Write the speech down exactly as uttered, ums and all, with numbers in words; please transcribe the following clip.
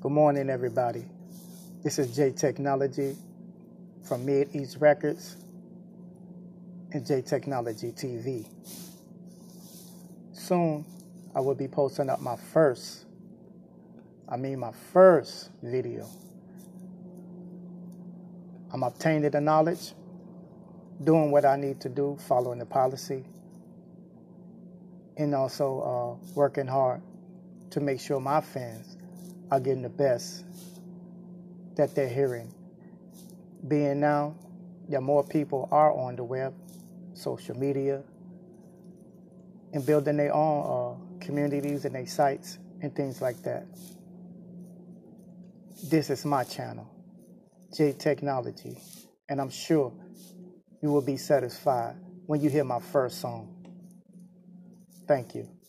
Good morning, everybody. This is J Technology from Mid East Records and J Technology T V. Soon, I will be posting up my first, I mean my first video. I'm obtaining the knowledge, doing what I need to do, following the policy, and also uh, working hard to make sure my fans are getting the best that they're hearing. Being now that more people are on the web, social media, and building their own uh, communities and their sites and things like that. This is my channel, J Technology, and I'm sure you will be satisfied when you hear my first song. Thank you.